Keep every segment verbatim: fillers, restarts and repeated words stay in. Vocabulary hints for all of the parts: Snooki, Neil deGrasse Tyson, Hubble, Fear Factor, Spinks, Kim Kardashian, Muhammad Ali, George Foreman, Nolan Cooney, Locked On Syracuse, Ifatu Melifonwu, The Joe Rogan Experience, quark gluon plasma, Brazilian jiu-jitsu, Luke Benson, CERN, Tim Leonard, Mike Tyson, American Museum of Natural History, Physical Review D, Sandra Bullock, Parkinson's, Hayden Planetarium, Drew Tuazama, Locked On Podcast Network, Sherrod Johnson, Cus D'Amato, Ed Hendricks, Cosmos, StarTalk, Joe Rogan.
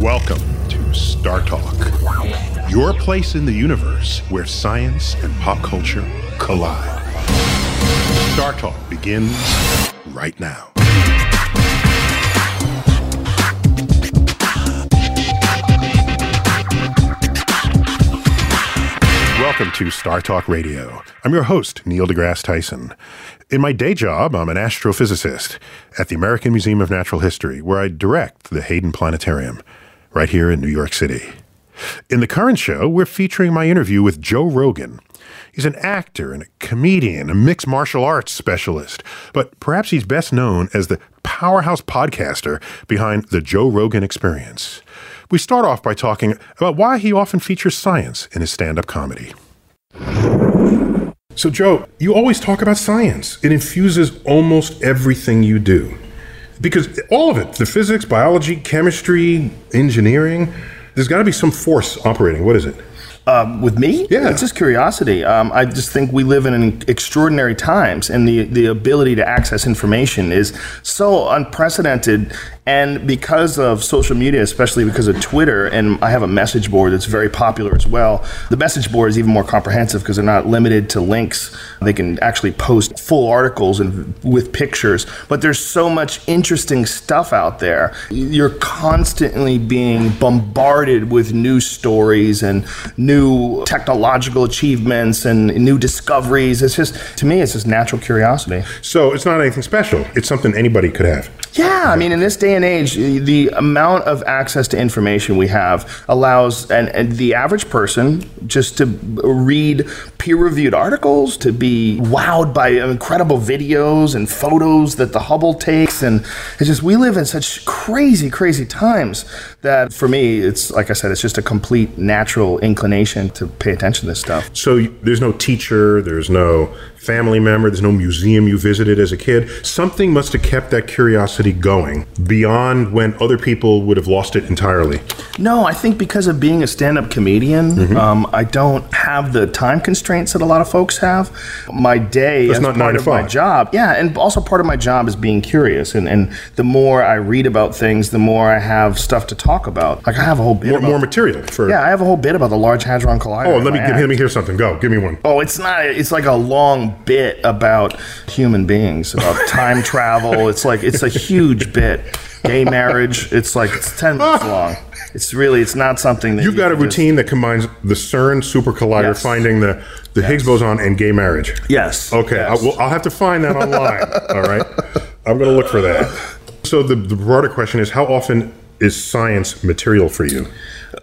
Welcome to StarTalk, your place in the universe where science and pop culture collide. StarTalk begins right now. Welcome to StarTalk Radio. I'm your host, Neil deGrasse Tyson. In my day job, I'm an astrophysicist at the American Museum of Natural History, where I direct the Hayden Planetarium, right here in New York City. In the current show, we're featuring my interview with Joe Rogan. He's an actor and a comedian, a mixed martial arts specialist, but perhaps he's best known as the powerhouse podcaster behind The Joe Rogan Experience. We start off by talking about why he often features science in his stand-up comedy. So, Joe, you always talk about science. It infuses almost everything you do. Because all of it, the physics, biology, chemistry, engineering, there's got to be some force operating. What is it? Um, with me? Yeah. It's just curiosity. Um, I just think we live in an extraordinary times, and the, the ability to access information is so unprecedented. And because of social media, especially because of Twitter, and I have a message board that's very popular as well. The message board is even more comprehensive because they're not limited to links. They can actually post full articles and with pictures. But there's so much interesting stuff out there. You're constantly being bombarded with new stories and new new technological achievements and new discoveries. It's just, to me, it's just natural curiosity. So it's not anything special. It's something anybody could have. Yeah, I mean, in this day and age, the amount of access to information we have allows and, and the average person just to read peer-reviewed articles, to be wowed by incredible videos and photos that the Hubble takes. And it's just, we live in such crazy, crazy times that for me, it's, like I said, it's just a complete natural inclination to pay attention to this stuff. So there's no teacher, there's no family member, there's no museum you visited as a kid. Something must have kept that curiosity going beyond when other people would have lost it entirely. No, I think because of being a stand-up comedian, mm-hmm. um, I don't have the time constraints that a lot of folks have. My day That's as not part nine to five. Of my job. Yeah, and also part of my job is being curious. And, and the more I read about things, the more I have stuff to talk about. Like I have a whole bit More, about, more material. For, yeah, I have a whole bit about the Large Hadron Collider. Oh, let me, give, let me hear something. Go, give me one. Oh, it's not, it's like a long bit about human beings, about time travel. It's like, it's a huge bit. Gay marriage. It's like, it's ten minutes long. It's really, it's not something that You've you got a routine just, that combines the CERN super collider yes. finding the, the yes. Higgs boson and gay marriage. Yes. Okay. Yes. I, well, I'll have to find that online. All right. I'm going to look for that. So the, the broader question is, how often is science material for you?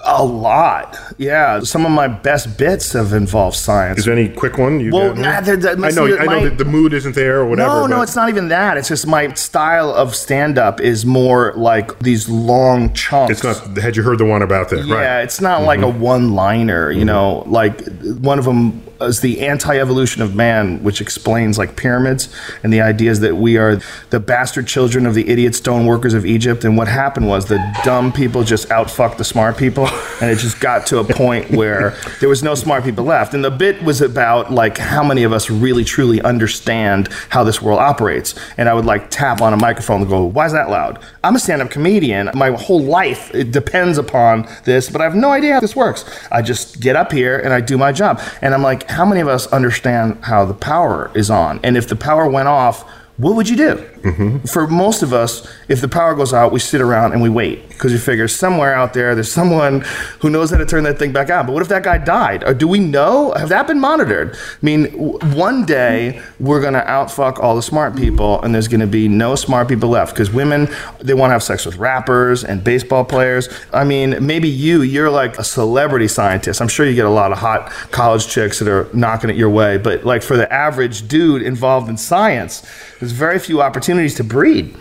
A lot, yeah. Some of my best bits have involved science. Is there any quick one? You well, nah, they're, they're, I know, I my, know that the mood isn't there or whatever. No, no, it's not even that. It's just my style of stand-up is more like these long chunks. It's not. Had you heard the one about that? Yeah, right. It's not mm-hmm. like a one-liner. You mm-hmm. know, like one of them is the anti-evolution of man, which explains like pyramids and the ideas that we are the bastard children of the idiot stone workers of Egypt. And what happened was the dumb people just outfucked the smart people. And it just got to a point where there was no smart people left. And the bit was about like how many of us really truly understand how this world operates. And I would like tap on a microphone and go, why is that loud? I'm a stand-up comedian. My whole life it depends upon this, but I have no idea how this works. I just get up here and I do my job. And I'm like, how many of us understand how the power is on? And if the power went off, what would you do? Mm-hmm. For most of us, if the power goes out, we sit around and we wait because we figure somewhere out there, there's someone who knows how to turn that thing back on. But what if that guy died? Or do we know? Have that been monitored? I mean, w- one day we're going to outfuck all the smart people and there's going to be no smart people left because women, they want to have sex with rappers and baseball players. I mean, maybe you, you're like a celebrity scientist. I'm sure you get a lot of hot college chicks that are knocking it your way. But like for the average dude involved in science, there's very few opportunities to breed.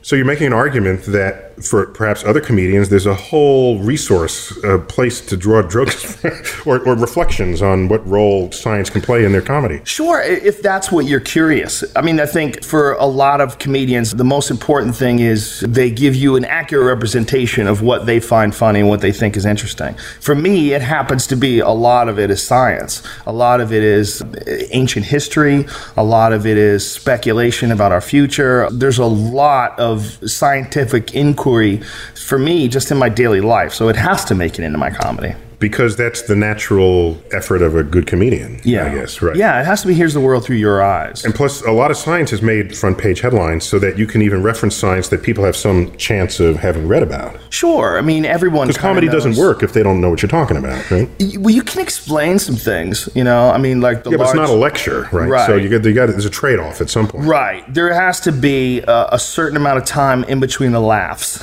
So you're making an argument that for perhaps other comedians, there's a whole resource, a place to draw jokes or, or reflections on what role science can play in their comedy. Sure, if that's what you're curious. I mean, I think for a lot of comedians, the most important thing is they give you an accurate representation of what they find funny and what they think is interesting. For me, it happens to be a lot of it is science. A lot of it is ancient history. A lot of it is speculation about our future. There's a lot of scientific inquiry inquiry for me just in my daily life. So it has to make it into my comedy. Because that's the natural effort of a good comedian, yeah. I guess, right? Yeah, it has to be, here's the world through your eyes. And plus, a lot of science has made front-page headlines so that you can even reference science that people have some chance of having read about. Sure, I mean, everyone Because comedy knows. Doesn't work if they don't know what you're talking about, right? Well, you can explain some things, you know? I mean, like the Yeah, large, but it's not a lecture, right? right. So you got, you got, there's a trade-off at some point. Right. There has to be a, a certain amount of time in between the laughs.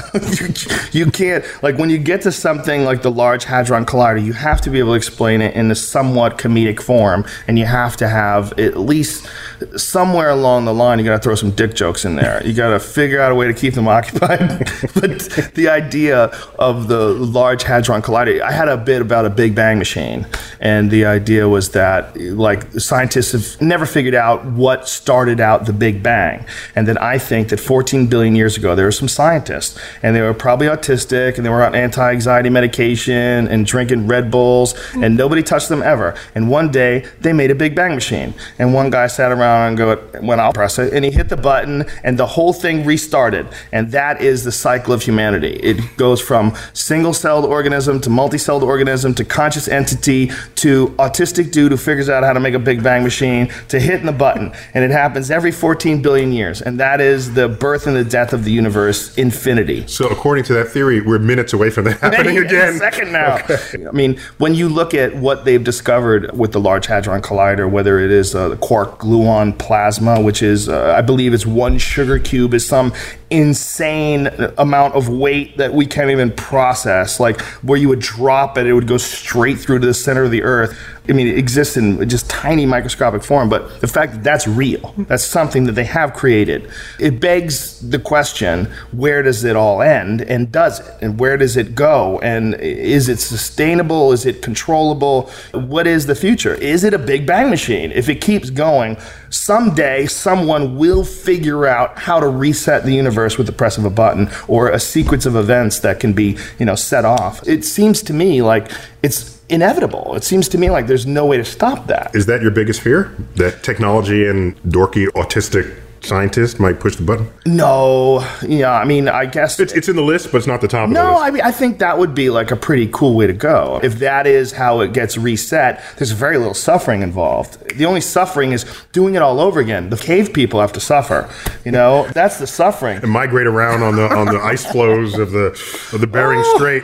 you, you can't, like, when you get to something like the Large Hadron Collider, you have to be able to explain it in a somewhat comedic form, and you have to have at least somewhere along the line you got to throw some dick jokes in there. You got to figure out a way to keep them occupied. But the idea of the Large Hadron Collider, I had a bit about a Big Bang machine, and the idea was that like scientists have never figured out what started out the Big Bang, and that I think that fourteen billion years ago there were some scientists, and they were probably autistic, and they were on anti-anxiety medication and drinking Red Bulls, and nobody touched them ever. And one day they made a Big Bang machine, and one guy sat around and go, "When I'll press it," and he hit the button, and the whole thing restarted. And that is the cycle of humanity. It goes from single-celled organism to multi-celled organism to conscious entity to autistic dude who figures out how to make a Big Bang machine to hitting the button, and it happens every fourteen billion years. And that is the birth and the death of the universe, infinity. So, according to that theory, we're minutes away from that happening Many, again. In a second now. Okay. I mean, when you look at what they've discovered with the Large Hadron Collider, whether it is uh, the quark gluon plasma, which is, uh, I believe it's one sugar cube, is some insane amount of weight that we can't even process, like where you would drop it, it would go straight through to the center of the earth. I mean, it exists in just tiny microscopic form, but the fact that that's real, that's something that they have created, it begs the question, where does it all end, and does it? And where does it go? And is it sustainable? Is it controllable? What is the future? Is it a Big Bang machine? If it keeps going, someday someone will figure out how to reset the universe with the press of a button, or a sequence of events that can be, you know, set off. It seems to me like it's inevitable. It seems to me like there's no way to stop that. Is that your biggest fear? That technology and dorky autistic scientist might push the button? No. Yeah, I mean, I guess... It's, it's in the list, but it's not the top no, of the list. No, I mean, I think that would be like a pretty cool way to go. If that is how it gets reset, there's very little suffering involved. The only suffering is doing it all over again. The cave people have to suffer, you know? That's the suffering. And migrate around on the on the ice floes of the, of the Bering oh. Strait.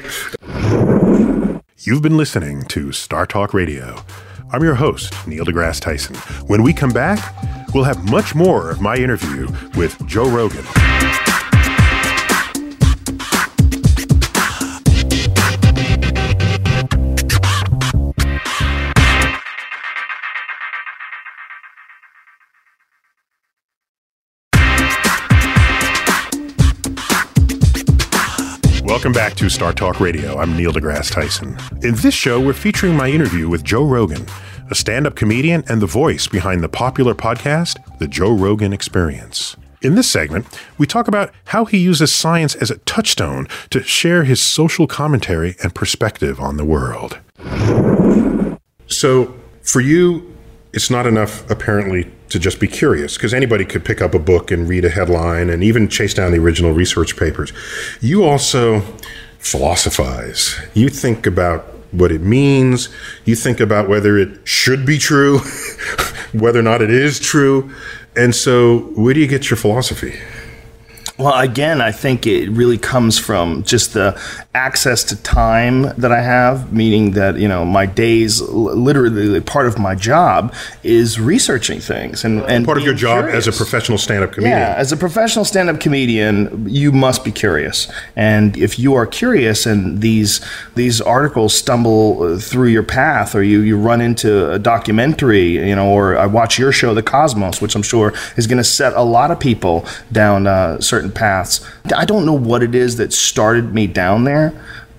You've been listening to Star Talk Radio. I'm your host, Neil deGrasse Tyson. When we come back, we'll have much more of my interview with Joe Rogan. Welcome back to Star Talk Radio. I'm Neil deGrasse Tyson. In this show, we're featuring my interview with Joe Rogan, a stand-up comedian and the voice behind the popular podcast, The Joe Rogan Experience. In this segment, we talk about how he uses science as a touchstone to share his social commentary and perspective on the world. So, for you, it's not enough, apparently, to just be curious, because anybody could pick up a book and read a headline and even chase down the original research papers. You also philosophize. You think about what it means. You think about whether it should be true, whether or not it is true. And so where do you get your philosophy? Well, again, I think it really comes from just the access to time that I have, meaning that, you know, my days, literally part of my job is researching things. And, and part of your job curious. As a professional stand-up comedian. Yeah, as a professional stand-up comedian, you must be curious. And if you are curious and these these articles stumble through your path, or you, you run into a documentary, you know, or I watch your show, The Cosmos, which I'm sure is going to set a lot of people down uh, certain paths. I don't know what it is that started me down there,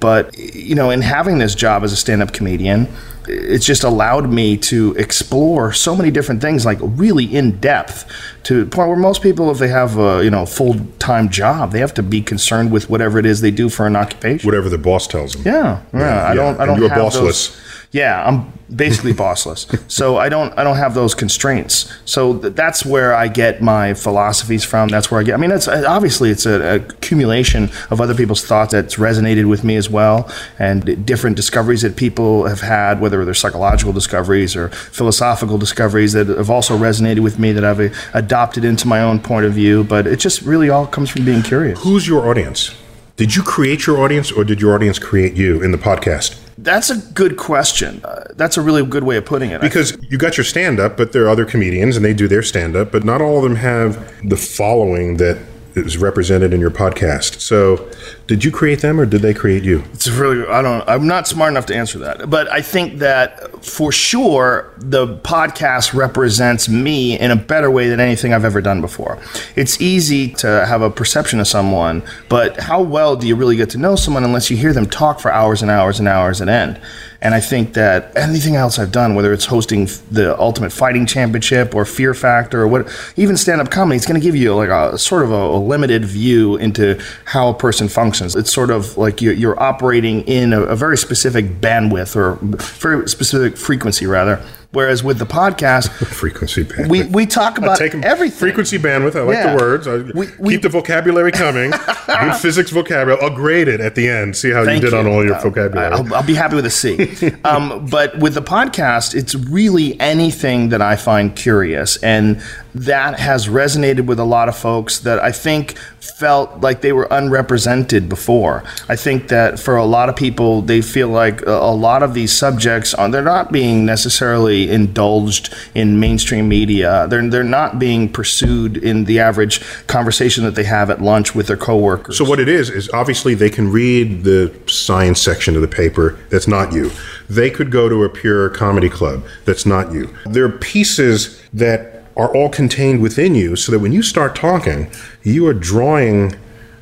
But, you know, in having this job as a stand-up comedian, it's just allowed me to explore so many different things, like really in depth, to the point where most people, if they have a, you know, full-time job, they have to be concerned with whatever it is they do for an occupation. Whatever their boss tells them. Yeah. Yeah. yeah. I don't, I don't and you're have bossless. Those, yeah. I'm basically bossless. So I don't, I don't have those constraints. So th- that's where I get my philosophies from. That's where I get, I mean, that's obviously it's a, a accumulation of other people's thoughts that's resonated with me as well. And different discoveries that people have had, whether they're psychological discoveries or philosophical discoveries that have also resonated with me that I've adopted into my own point of view. But it just really all comes from being curious. Who's your audience? Did you create your audience, or did your audience create you in the podcast? That's a good question. Uh, that's a really good way of putting it. Because you got your stand-up, but there are other comedians, and they do their stand-up, but not all of them have the following that is represented in your podcast. So did you create them, or did they create you? It's really, I don't, I'm not smart enough to answer that. But I think that for sure, the podcast represents me in a better way than anything I've ever done before. It's easy to have a perception of someone, but how well do you really get to know someone unless you hear them talk for hours and hours and hours at end? And I think that anything else I've done, whether it's hosting the Ultimate Fighting Championship or Fear Factor or what, even stand-up comedy, it's going to give you like a sort of a, a limited view into how a person functions. It's sort of like you're, you're operating in a, a very specific bandwidth or very specific frequency, rather. Whereas with the podcast, frequency bandwidth. We, we talk about everything. Frequency bandwidth. I like yeah. the words. I we, keep we, the vocabulary coming. Good physics vocabulary. I'll grade it at the end. See how Thank you did you. on all your uh, vocabulary. I'll, I'll be happy with a C. um, but with the podcast, it's really anything that I find curious. And that has resonated with a lot of folks that I think felt like they were unrepresented before. I think that for a lot of people, they feel like a, a lot of these subjects, are, they're not being necessarily indulged in mainstream media. They're they're not being pursued in the average conversation that they have at lunch with their coworkers. So what it is is obviously they can read the science section of the paper. That's not you. They could go to a pure comedy club. That's not you. There are pieces that are all contained within you, so that when you start talking, you are drawing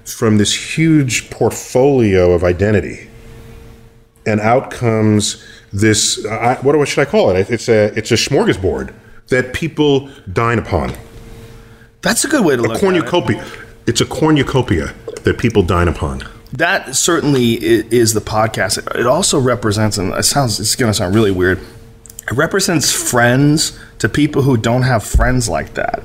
from this huge portfolio of identity, and out comes this, I, what, what should I call it? It's a it's a smorgasbord that people dine upon. That's a good way to look at it. A cornucopia. It's a cornucopia that people dine upon. That certainly is the podcast. It also represents, and it sounds, it's going to sound really weird, it represents friends to people who don't have friends like that.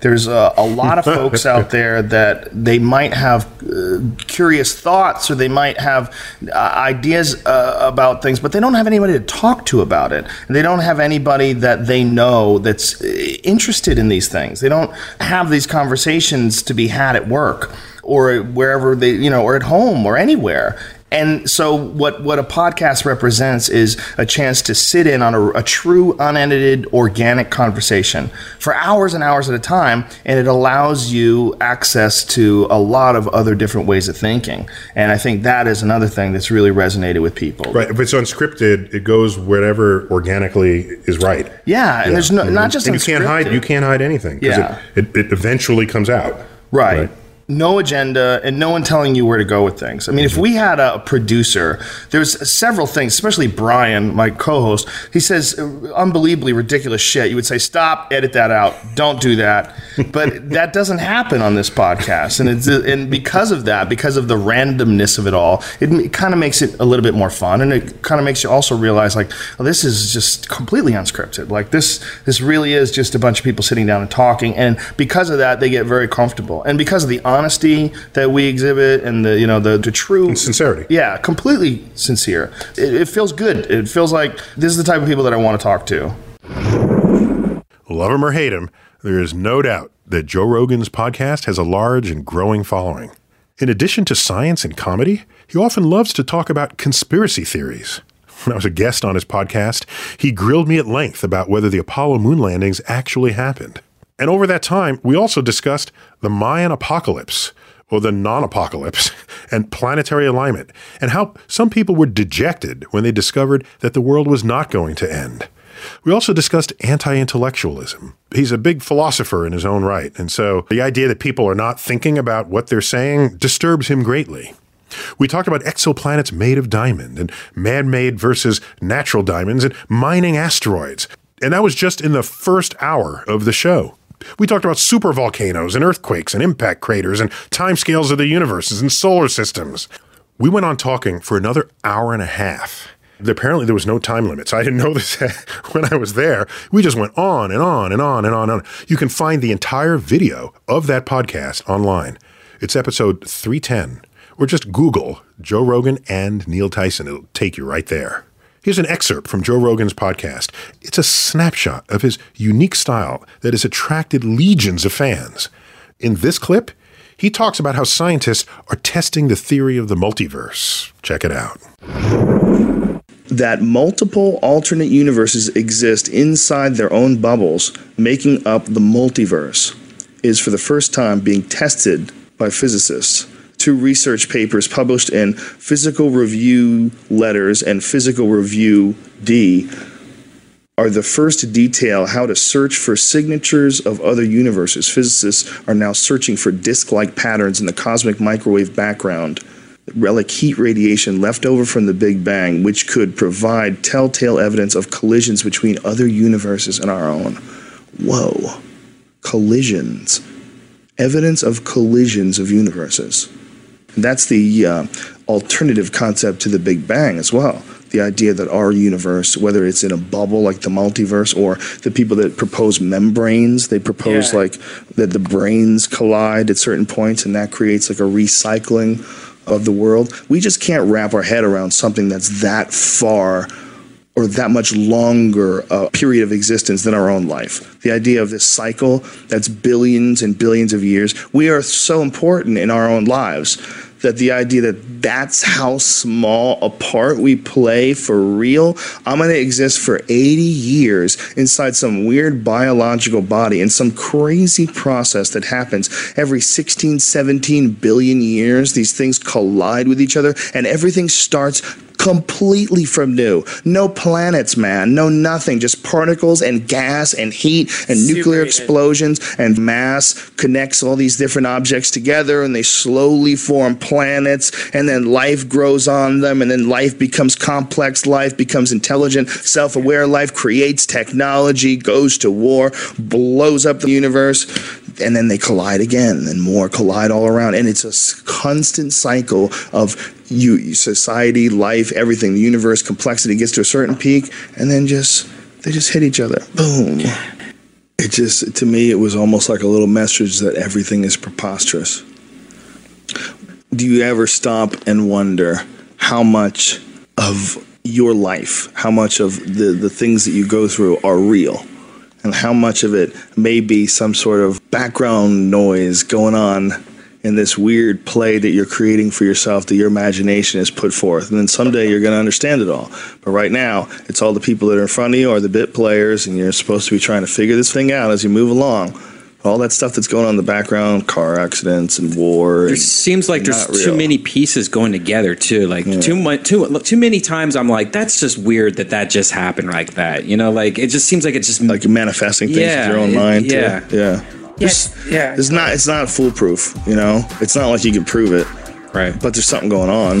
There's a, a lot of folks out there that they might have uh, curious thoughts, or they might have uh, ideas uh, about things, but they don't have anybody to talk to about it. And they don't have anybody that they know that's interested in these things. They don't have these conversations to be had at work or wherever they, you know, or at home or anywhere. And so what, what a podcast represents is a chance to sit in on a, a true, unedited, organic conversation for hours and hours at a time, and it allows you access to a lot of other different ways of thinking. And I think that is another thing that's really resonated with people. Right. If it's unscripted, it goes wherever organically is right. Yeah, and yeah. there's no, mm-hmm. not just and unscripted. You can't hide, you can't hide anything, because yeah. it, it, it eventually comes out. Right. right? No agenda, and no one telling you where to go with things. I mean, if we had a producer, there's several things, especially Brian, my co-host, he says unbelievably ridiculous shit. You would say, stop, edit that out, don't do that. But that doesn't happen on this podcast. And it's, and because of that, because of the randomness of it all, it, it kind of makes it a little bit more fun. And it kind of makes you also realize, like, well, this is just completely unscripted. Like, this, this really is just a bunch of people sitting down and talking. And because of that, they get very comfortable. And because of the honesty that we exhibit, and the, you know, the, the true and sincerity. Yeah, completely sincere. It, it feels good. It feels like this is the type of people that I want to talk to. Love him or hate him, there is no doubt that Joe Rogan's podcast has a large and growing following. In addition to science and comedy, he often loves to talk about conspiracy theories. When I was a guest on his podcast, he grilled me at length about whether the Apollo moon landings actually happened. And over that time, we also discussed the Mayan apocalypse, or the non-apocalypse, and planetary alignment, and how some people were dejected when they discovered that the world was not going to end. We also discussed anti-intellectualism. He's a big philosopher in his own right, and so the idea that people are not thinking about what they're saying disturbs him greatly. We talked about exoplanets made of diamond and man-made versus natural diamonds and mining asteroids. And that was just in the first hour of the show. We talked about supervolcanoes and earthquakes and impact craters and timescales of the universes and solar systems. We went on talking for another hour and a half. Apparently there was no time limits. I didn't know this when I was there. We just went on and on and on and on and on. You can find the entire video of that podcast online. It's episode three ten, or just Google Joe Rogan and Neil Tyson. It'll take you right there. Here's an excerpt from Joe Rogan's podcast. It's a snapshot of his unique style that has attracted legions of fans. In this clip, he talks about how scientists are testing the theory of the multiverse. Check it out. That multiple alternate universes exist inside their own bubbles, making up the multiverse, is for the first time being tested by physicists. Two research papers published in Physical Review Letters and Physical Review D are the first to detail how to search for signatures of other universes. Physicists are now searching for disk-like patterns in the cosmic microwave background, relic heat radiation left over from the Big Bang, which could provide telltale evidence of collisions between other universes and our own. Whoa. Collisions. Evidence of collisions of universes. And that's the uh, alternative concept to the Big Bang as well. The idea that our universe, whether it's in a bubble like the multiverse, or the people that propose membranes, they propose yeah. like that the brains collide at certain points, and that creates like a recycling of the world. We just can't wrap our head around something that's that far or that much longer a period of existence than our own life. The idea of this cycle that's billions and billions of years. We are so important in our own lives that the idea that that's how small a part we play for real. I'm going to exist for eighty years inside some weird biological body in some crazy process that happens every sixteen, seventeen billion years. These things collide with each other and everything starts completely from new. No planets, man. No nothing. Just particles and gas and heat and Super nuclear heated. explosions, and mass connects all these different objects together, and they slowly form planets, and then life grows on them, and then life becomes complex. Life becomes intelligent, self-aware. Life creates technology, goes to war, blows up the universe, and then they collide again, and more collide all around. And it's a constant cycle of you, society, life, everything, the universe, complexity gets to a certain peak, and then just they just hit each other. Boom. It just, to me, it was almost like a little message that everything is preposterous. Do you ever stop and wonder how much of your life, how much of the, the things that you go through are real? And how much of it may be some sort of background noise going on in this weird play that you're creating for yourself that your imagination has put forth. And then someday you're going to understand it all. But right now, it's all the people that are in front of you are the bit players, and you're supposed to be trying to figure this thing out as you move along. All that stuff that's going on in the background, car accidents and war. There and seems like there's real. too many pieces going together, too. Like, yeah. too much, too, too many times I'm like, that's just weird that that just happened like that. You know, like, it just seems like it's just... Like you're manifesting things yeah, with your own it, mind. Yeah. Too. Yeah. Yes. Yeah. It's not, it's not foolproof, you know? It's not like you can prove it. Right. But there's something going on.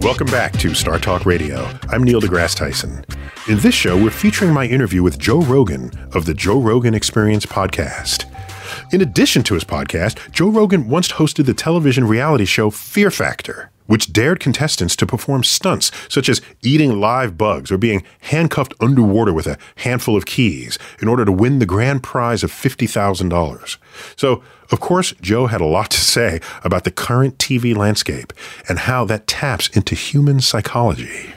Welcome back to Star Talk Radio. I'm Neil deGrasse Tyson. In this show, we're featuring my interview with Joe Rogan of the Joe Rogan Experience podcast. In addition to his podcast, Joe Rogan once hosted the television reality show Fear Factor, which dared contestants to perform stunts such as eating live bugs or being handcuffed underwater with a handful of keys in order to win the grand prize of fifty thousand dollars. So, of course, Joe had a lot to say about the current T V landscape and how that taps into human psychology.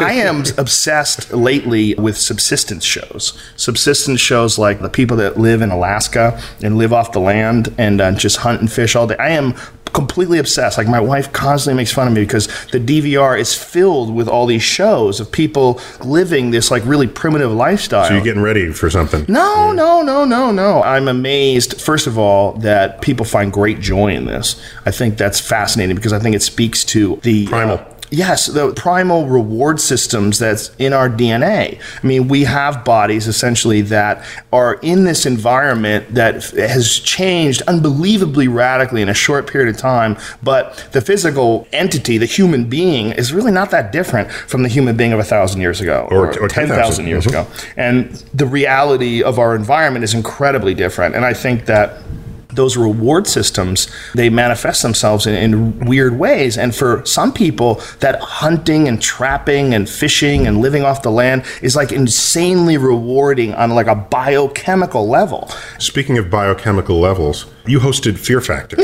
I am obsessed lately with subsistence shows. Subsistence shows like the people that live in Alaska and live off the land and uh, just hunt and fish all day. I am completely obsessed. Like, my wife constantly makes fun of me because the D V R is filled with all these shows of people living this like really primitive lifestyle. So you're getting ready for something. No, yeah. no, no, no, no. I'm amazed, first of all, that people find great joy in this. I think that's fascinating because I think it speaks to the primal. Uh, Yes, the primal reward systems that's in our D N A. I mean, we have bodies, essentially, that are in this environment that has changed unbelievably radically in a short period of time, but the physical entity, the human being, is really not that different from the human being of a thousand years ago or, or, or ten thousand years mm-hmm. ago. And the reality of our environment is incredibly different, and I think that those reward systems, they manifest themselves in, in weird ways. And for some people, that hunting and trapping and fishing and living off the land is like insanely rewarding on like a biochemical level. Speaking of biochemical levels, you hosted Fear Factor.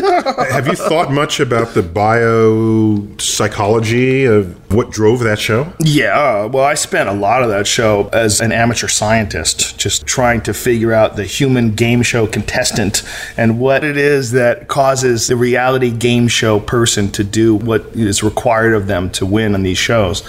Have you thought much about the biopsychology of what drove that show? Yeah, well, I spent a lot of that show as an amateur scientist, just trying to figure out the human game show contestant and what it is that causes the reality game show person to do what is required of them to win on these shows.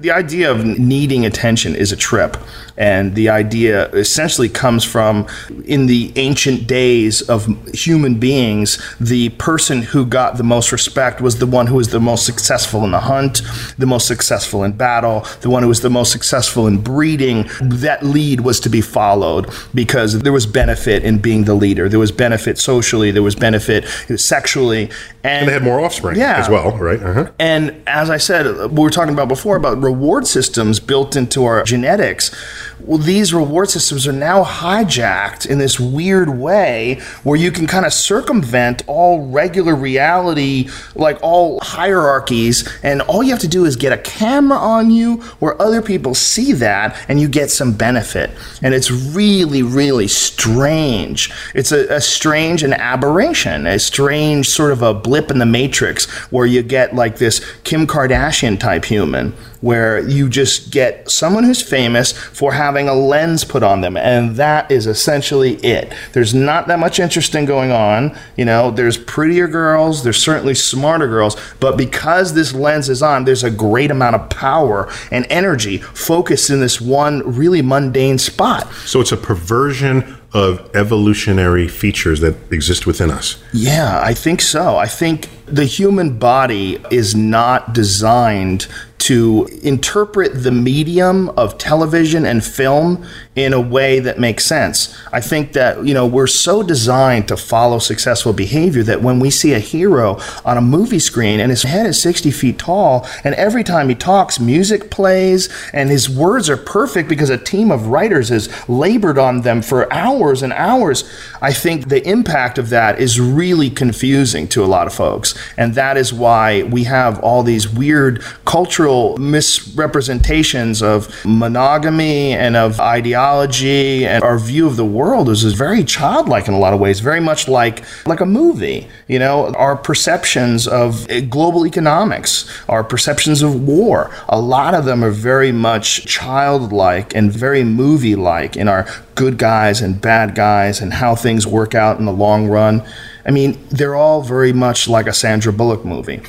The idea of needing attention is a trip. And the idea essentially comes from, in the ancient days of human beings, the person who got the most respect was the one who was the most successful in the hunt, the most successful in battle, the one who was the most successful in breeding. That lead was to be followed because there was benefit in being the leader. There was benefit socially. There was benefit sexually. And, and they had more offspring yeah. as well, right? Uh-huh. And as I said, we were talking about before about reward systems built into our genetics. Well, these reward systems are now hijacked in this weird way where you can kind of circumvent all regular reality, like all hierarchies, and all you have to do is get a camera on you where other people see that and you get some benefit. And it's really, really strange. It's a, a strange an aberration, a strange sort of a blip in the matrix where you get like this Kim Kardashian type human, where you just get someone who's famous for having a lens put on them, and that is essentially it. There's not that much interesting going on. You know, there's prettier girls, there's certainly smarter girls, but because this lens is on, there's a great amount of power and energy focused in this one really mundane spot. So it's a perversion of evolutionary features that exist within us. Yeah, I think so. I think the human body is not designed to interpret the medium of television and film in a way that makes sense. I think that, you know, we're so designed to follow successful behavior that when we see a hero on a movie screen and his head is sixty feet tall, and every time he talks, music plays, and his words are perfect because a team of writers has labored on them for hours and hours, I think the impact of that is really confusing to a lot of folks. And that is why we have all these weird cultural misrepresentations of monogamy and of ideology, and our view of the world is, is very childlike in a lot of ways, very much like like a movie. You know, our perceptions of global economics, our perceptions of war, a lot of them are very much childlike and very movie-like in our good guys and bad guys and how things work out in the long run. I mean, they're all very much like a Sandra Bullock movie.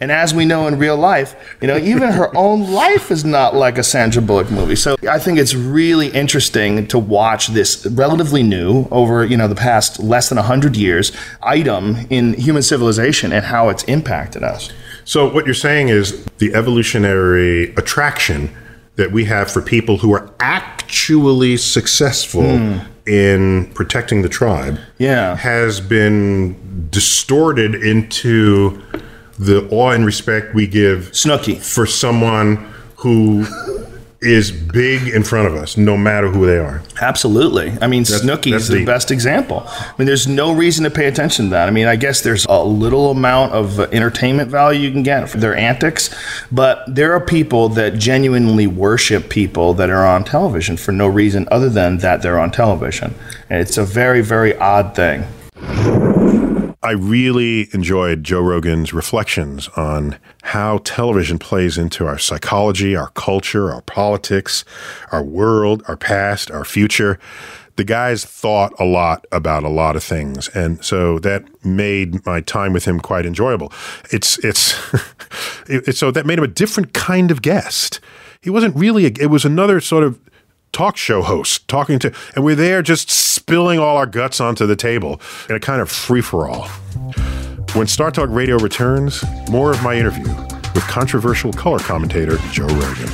And as we know in real life, you know, even her own life is not like a Sandra Bullock movie. So I think it's really interesting to watch this relatively new, over, you know, the past less than one hundred years, item in human civilization and how it's impacted us. So what you're saying is the evolutionary attraction that we have for people who are actually successful mm. in protecting the tribe yeah. has been distorted into the awe and respect we give Snooki for someone who is big in front of us, no matter who they are. Absolutely. I mean, that's, Snooki that's is the deep. best example. I mean, there's no reason to pay attention to that. I mean, I guess there's a little amount of entertainment value you can get for their antics, but there are people that genuinely worship people that are on television for no reason other than that they're on television. And it's a very, very odd thing. I really enjoyed Joe Rogan's reflections on how television plays into our psychology, our culture, our politics, our world, our past, our future. The guy's thought a lot about a lot of things, and so that made my time with him quite enjoyable. It's it's, it, so that made him a different kind of guest. He wasn't really, a, it was another sort of talk show host talking to, and we're there just spilling all our guts onto the table in a kind of free-for-all. When StarTalk Radio returns, more of my interview with controversial color commentator Joe Rogan.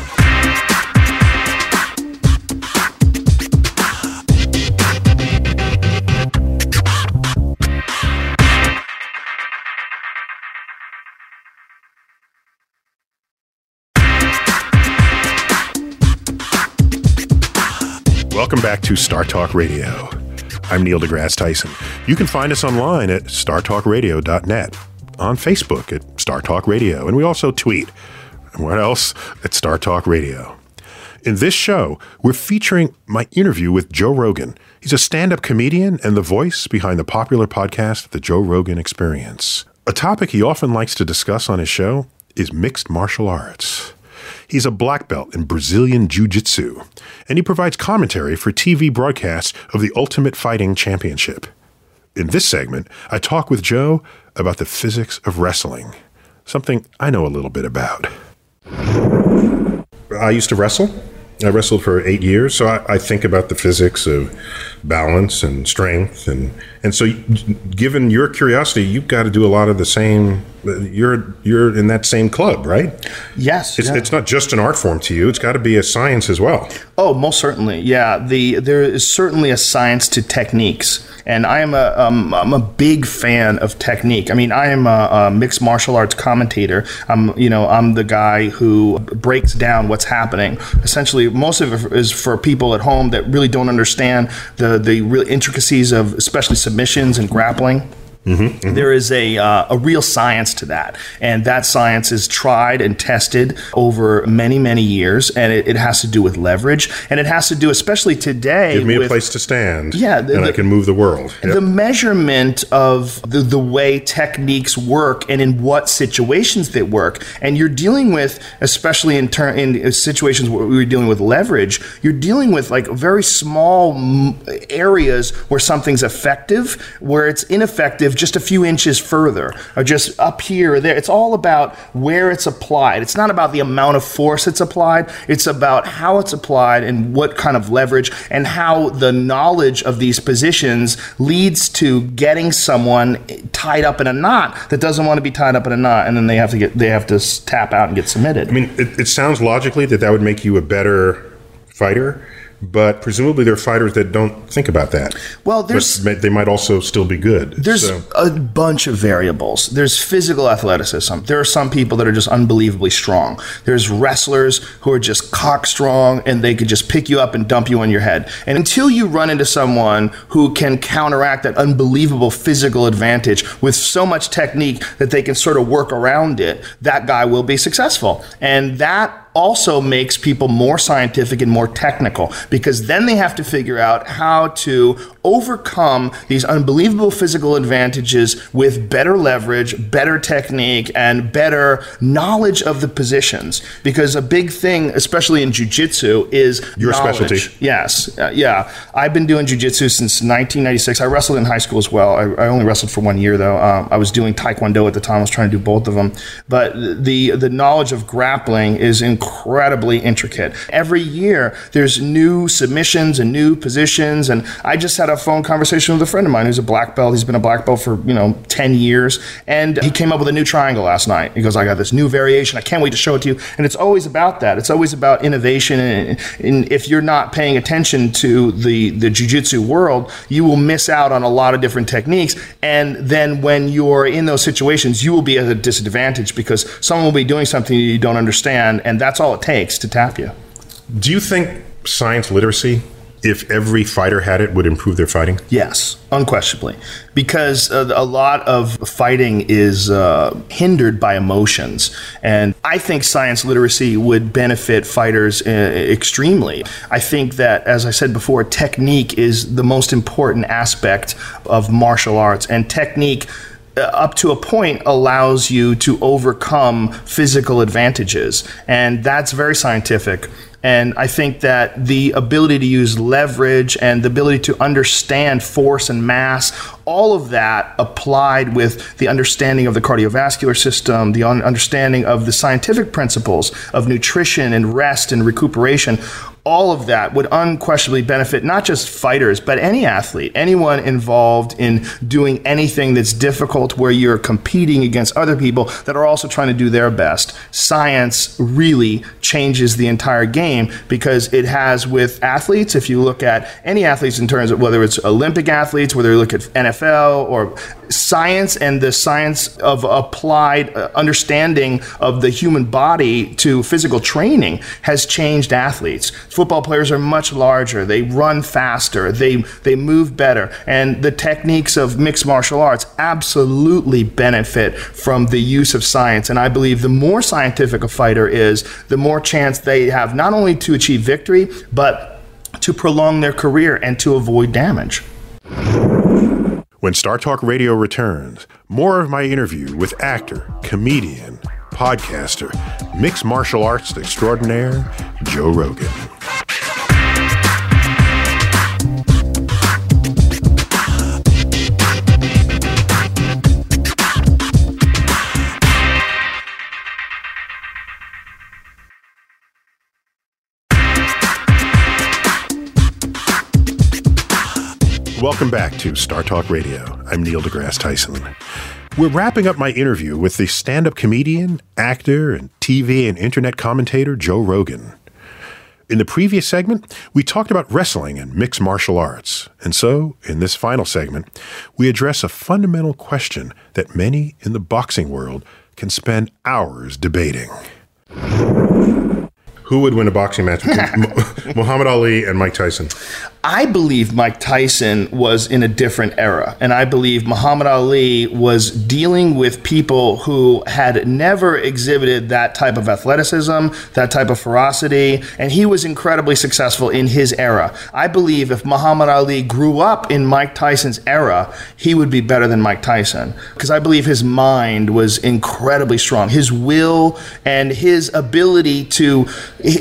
Welcome back to StarTalk Radio. I'm Neil deGrasse Tyson. You can find us online at star talk radio dot net, on Facebook at StarTalk Radio, and we also tweet. And what else? At StarTalk Radio. In this show, we're featuring my interview with Joe Rogan. He's a stand-up comedian and the voice behind the popular podcast, The Joe Rogan Experience. A topic he often likes to discuss on his show is mixed martial arts. He's a black belt in Brazilian jiu-jitsu, and he provides commentary for T V broadcasts of the Ultimate Fighting Championship. In this segment, I talk with Joe about the physics of wrestling, something I know a little bit about. I used to wrestle. I wrestled for eight years, so I, I think about the physics of balance and strength. And, and so given your curiosity, you've got to do a lot of the same. You're you're in that same club, right? Yes. It's, yeah. It's not just an art form to you. It's got to be a science as well. Oh, most certainly. Yeah. The there is certainly a science to techniques. And I am a um, I'm a big fan of technique. I mean, I am a, a mixed martial arts commentator. I'm you know I'm the guy who breaks down what's happening. Essentially, most of it is for people at home that really don't understand the the real intricacies of especially submissions and grappling. Mm-hmm, mm-hmm. There is a uh, a real science to that, and that science is tried and tested over many, many years, and it, it has to do with leverage, and it has to do, especially today, give me with, a place to stand, yeah, the, and the, I can move the world. Yep. The measurement of the, the way techniques work and in what situations they work, and you're dealing with, especially in, ter- in situations where we were dealing with leverage, you're dealing with like very small m- areas where something's effective, where it's ineffective just a few inches further, or just up here or there. It's all about where it's applied. It's not about the amount of force it's applied. It's about how it's applied and what kind of leverage and how the knowledge of these positions leads to getting someone tied up in a knot that doesn't want to be tied up in a knot, and then they have to get they have to tap out and get submitted. I mean, it, it sounds logically that that would make you a better fighter. But presumably there are fighters that don't think about that. Well, there's but they might also still be good. There's so. a bunch of variables. There's physical athleticism. There are some people that are just unbelievably strong. There's wrestlers who are just cock strong and they could just pick you up and dump you on your head. And until you run into someone who can counteract that unbelievable physical advantage with so much technique that they can sort of work around it, that guy will be successful. And that also makes people more scientific and more technical, because then they have to figure out how to overcome these unbelievable physical advantages with better leverage, better technique, and better knowledge of the positions. Because a big thing, especially in jiu-jitsu, is your knowledge. Specialty. Yes. Uh, yeah. I've been doing jiu-jitsu since nineteen ninety-six. I wrestled in high school as well. I, I only wrestled for one year, though. Um, I was doing taekwondo at the time. I was trying to do both of them. But the, the knowledge of grappling is incredible. incredibly intricate. Every year, there's new submissions and new positions, and I just had a phone conversation with a friend of mine who's a black belt. He's been a black belt for, you know, ten years, and he came up with a new triangle last night. He goes, I got this new variation. I can't wait to show it to you. And it's always about that. It's always about innovation, and, and if you're not paying attention to the, the jiu-jitsu world, you will miss out on a lot of different techniques, and then when you're in those situations, you will be at a disadvantage because someone will be doing something you don't understand, and that That's all it takes to tap you. Do you think science literacy, if every fighter had it, would improve their fighting? Yes, unquestionably. Because uh, a lot of fighting is uh, hindered by emotions. And I think science literacy would benefit fighters uh, extremely. I think that, as I said before, technique is the most important aspect of martial arts. And technique, up to a point, allows you to overcome physical advantages. And that's very scientific. And I think that the ability to use leverage and the ability to understand force and mass, all of that applied with the understanding of the cardiovascular system, the understanding of the scientific principles of nutrition and rest and recuperation, all of that would unquestionably benefit not just fighters, but any athlete, anyone involved in doing anything that's difficult where you're competing against other people that are also trying to do their best. Science really changes the entire game, because it has with athletes, if you look at any athletes in terms of whether it's Olympic athletes, whether you look at N F L or science and the science of applied understanding of the human body to physical training has changed athletes. Football players are much larger. They run faster. They they move better. And the techniques of mixed martial arts absolutely benefit from the use of science. And I believe the more scientific a fighter is, the more chance they have not only to achieve victory, but to prolong their career and to avoid damage. When StarTalk Radio returns, more of my interview with actor, comedian, podcaster, mixed martial arts extraordinaire, Joe Rogan. Welcome back to StarTalk Radio. I'm Neil deGrasse Tyson. We're wrapping up my interview with the stand-up comedian, actor, and T V and internet commentator Joe Rogan. In the previous segment, we talked about wrestling and mixed martial arts. And so, in this final segment, we address a fundamental question that many in the boxing world can spend hours debating. Who would win a boxing match between Muhammad Ali and Mike Tyson? I believe Mike Tyson was in a different era. And I believe Muhammad Ali was dealing with people who had never exhibited that type of athleticism, that type of ferocity. And he was incredibly successful in his era. I believe if Muhammad Ali grew up in Mike Tyson's era, he would be better than Mike Tyson. Because I believe his mind was incredibly strong. His will and his ability to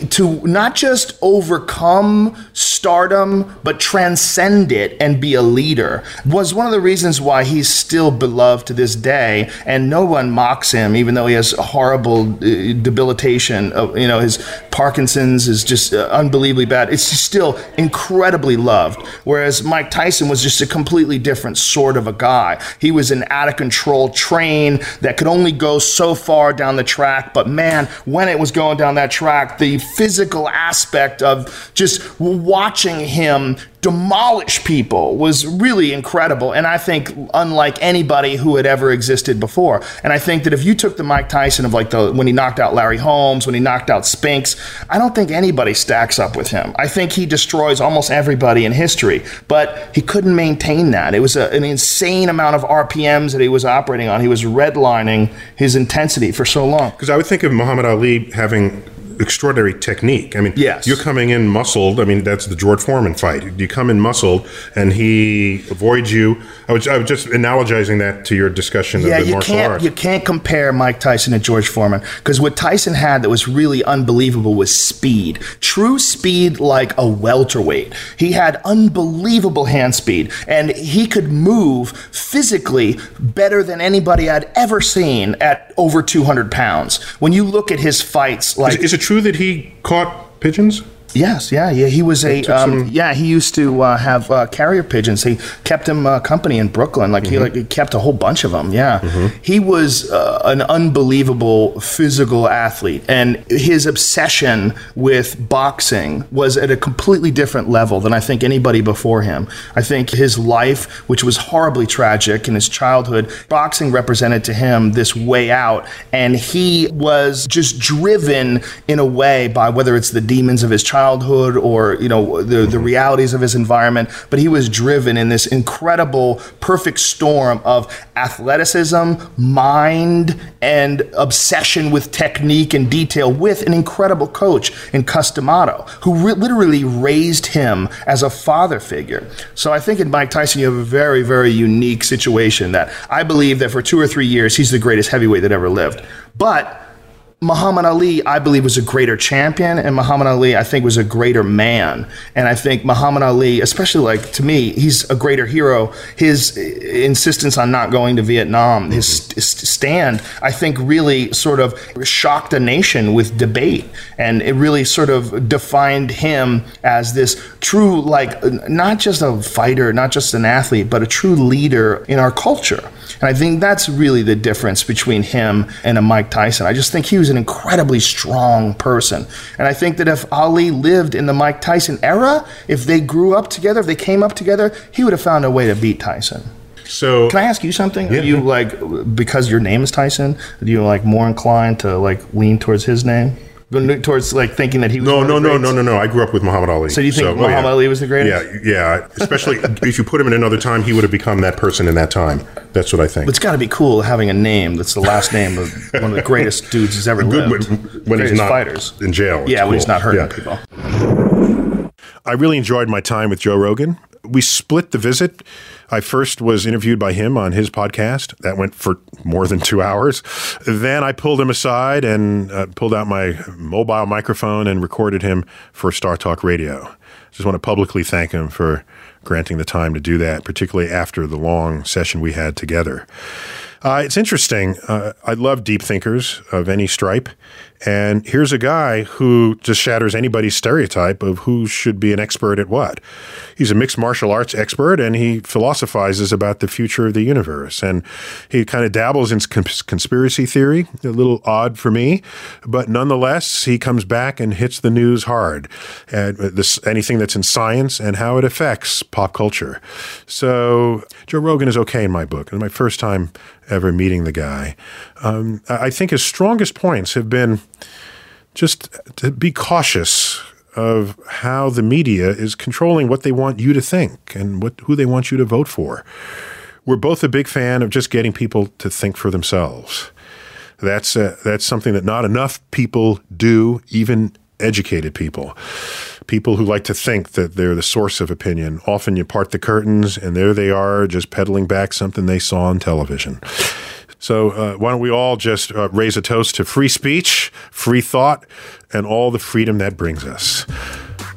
to not just overcome stardom, but transcend it and be a leader, was one of the reasons why he's still beloved to this day. And no one mocks him, even though he has horrible uh, debilitation. Of, you know, his Parkinson's is just uh, unbelievably bad. It's still incredibly loved. Whereas Mike Tyson was just a completely different sort of a guy. He was an out of control train that could only go so far down the track. But man, when it was going down that track, the physical aspect of just watching him demolish people was really incredible, and I think unlike anybody who had ever existed before. And I think that if you took the Mike Tyson of like the when he knocked out Larry Holmes, when he knocked out Spinks, I don't think anybody stacks up with him. I think he destroys almost everybody in history, but he couldn't maintain that. It was a, an insane amount of R P Ms that he was operating on. He was redlining his intensity for so long. Because I would think of Muhammad Ali having extraordinary technique. I mean, yes. You're coming in muscled. I mean, that's the George Foreman fight. You come in muscled, and he avoids you. I was, I was just analogizing that to your discussion yeah, of the you martial can't, arts. You can't compare Mike Tyson to George Foreman, because what Tyson had that was really unbelievable was speed. True speed like a welterweight. He had unbelievable hand speed, and he could move physically better than anybody I'd ever seen at over two hundred pounds. When you look at his fights, like... Is, is it true that he caught pigeons? Yes, yeah, yeah. He was a, um, yeah, he used to uh, have uh, carrier pigeons. He kept him uh, company in Brooklyn. Like, mm-hmm. he, like, he kept a whole bunch of them, yeah. Mm-hmm. He was uh, an unbelievable physical athlete, and his obsession with boxing was at a completely different level than I think anybody before him. I think his life, which was horribly tragic in his childhood, boxing represented to him this way out, and he was just driven in a way by whether it's the demons of his childhood, childhood or, you know, the, the realities of his environment, but he was driven in this incredible perfect storm of athleticism, mind, and obsession with technique and detail, with an incredible coach in Cus D'Amato, who re- literally raised him as a father figure. So I think in Mike Tyson, you have a very, very unique situation that I believe that for two or three years, he's the greatest heavyweight that ever lived. But Muhammad Ali, I believe, was a greater champion, and Muhammad Ali, I think, was a greater man. And I think Muhammad Ali, especially, like, to me, he's a greater hero. His insistence on not going to Vietnam, his mm-hmm. stand, I think, really sort of shocked a nation with debate. And it really sort of defined him as this true, like, not just a fighter, not just an athlete, but a true leader in our culture. And I think that's really the difference between him and a Mike Tyson. I just think he was an incredibly strong person. And I think that if Ali lived in the Mike Tyson era, if they grew up together, if they came up together, he would have found a way to beat Tyson. So can I ask you something? Yeah. Are you, like, because your name is Tyson, are you, like, more inclined to, like, lean towards his name? Towards, like, thinking that he was no, no, no, no, no, no. I grew up with Muhammad Ali. So do you think so, Muhammad oh, yeah. Ali was the greatest? Yeah, yeah. Especially if you put him in another time, he would have become that person in that time. That's what I think. But it's got to be cool having a name that's the last name of one of the greatest dudes who's ever good, lived. When, when he's not fighters. In jail. Yeah, cool. When he's not hurting yeah. people. I really enjoyed my time with Joe Rogan. We split the visit. I first was interviewed by him on his podcast. That went for more than two hours. Then I pulled him aside and uh, pulled out my mobile microphone and recorded him for StarTalk Radio. Just want to publicly thank him for granting the time to do that, particularly after the long session we had together. Uh, it's interesting. Uh, I love deep thinkers of any stripe. And here's a guy who just shatters anybody's stereotype of who should be an expert at what. He's a mixed martial arts expert, and he philosophizes about the future of the universe. And he kind of dabbles in cons- conspiracy theory, a little odd for me. But nonetheless, he comes back and hits the news hard, at this, anything that's in science and how it affects pop culture. So Joe Rogan is okay in my book. It was my first time ever meeting the guy. Um, I think his strongest points have been just to be cautious of how the media is controlling what they want you to think and what who they want you to vote for. We're both a big fan of just getting people to think for themselves. That's a, that's something that not enough people do, even educated people. People who like to think that they're the source of opinion. Often you part the curtains and there they are, just peddling back something they saw on television. So uh, why don't we all just uh, raise a toast to free speech, free thought, and all the freedom that brings us.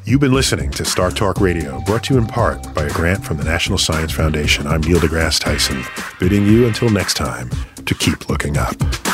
You've been listening to StarTalk Radio, brought to you in part by a grant from the National Science Foundation. I'm Neil deGrasse Tyson, bidding you until next time to keep looking up.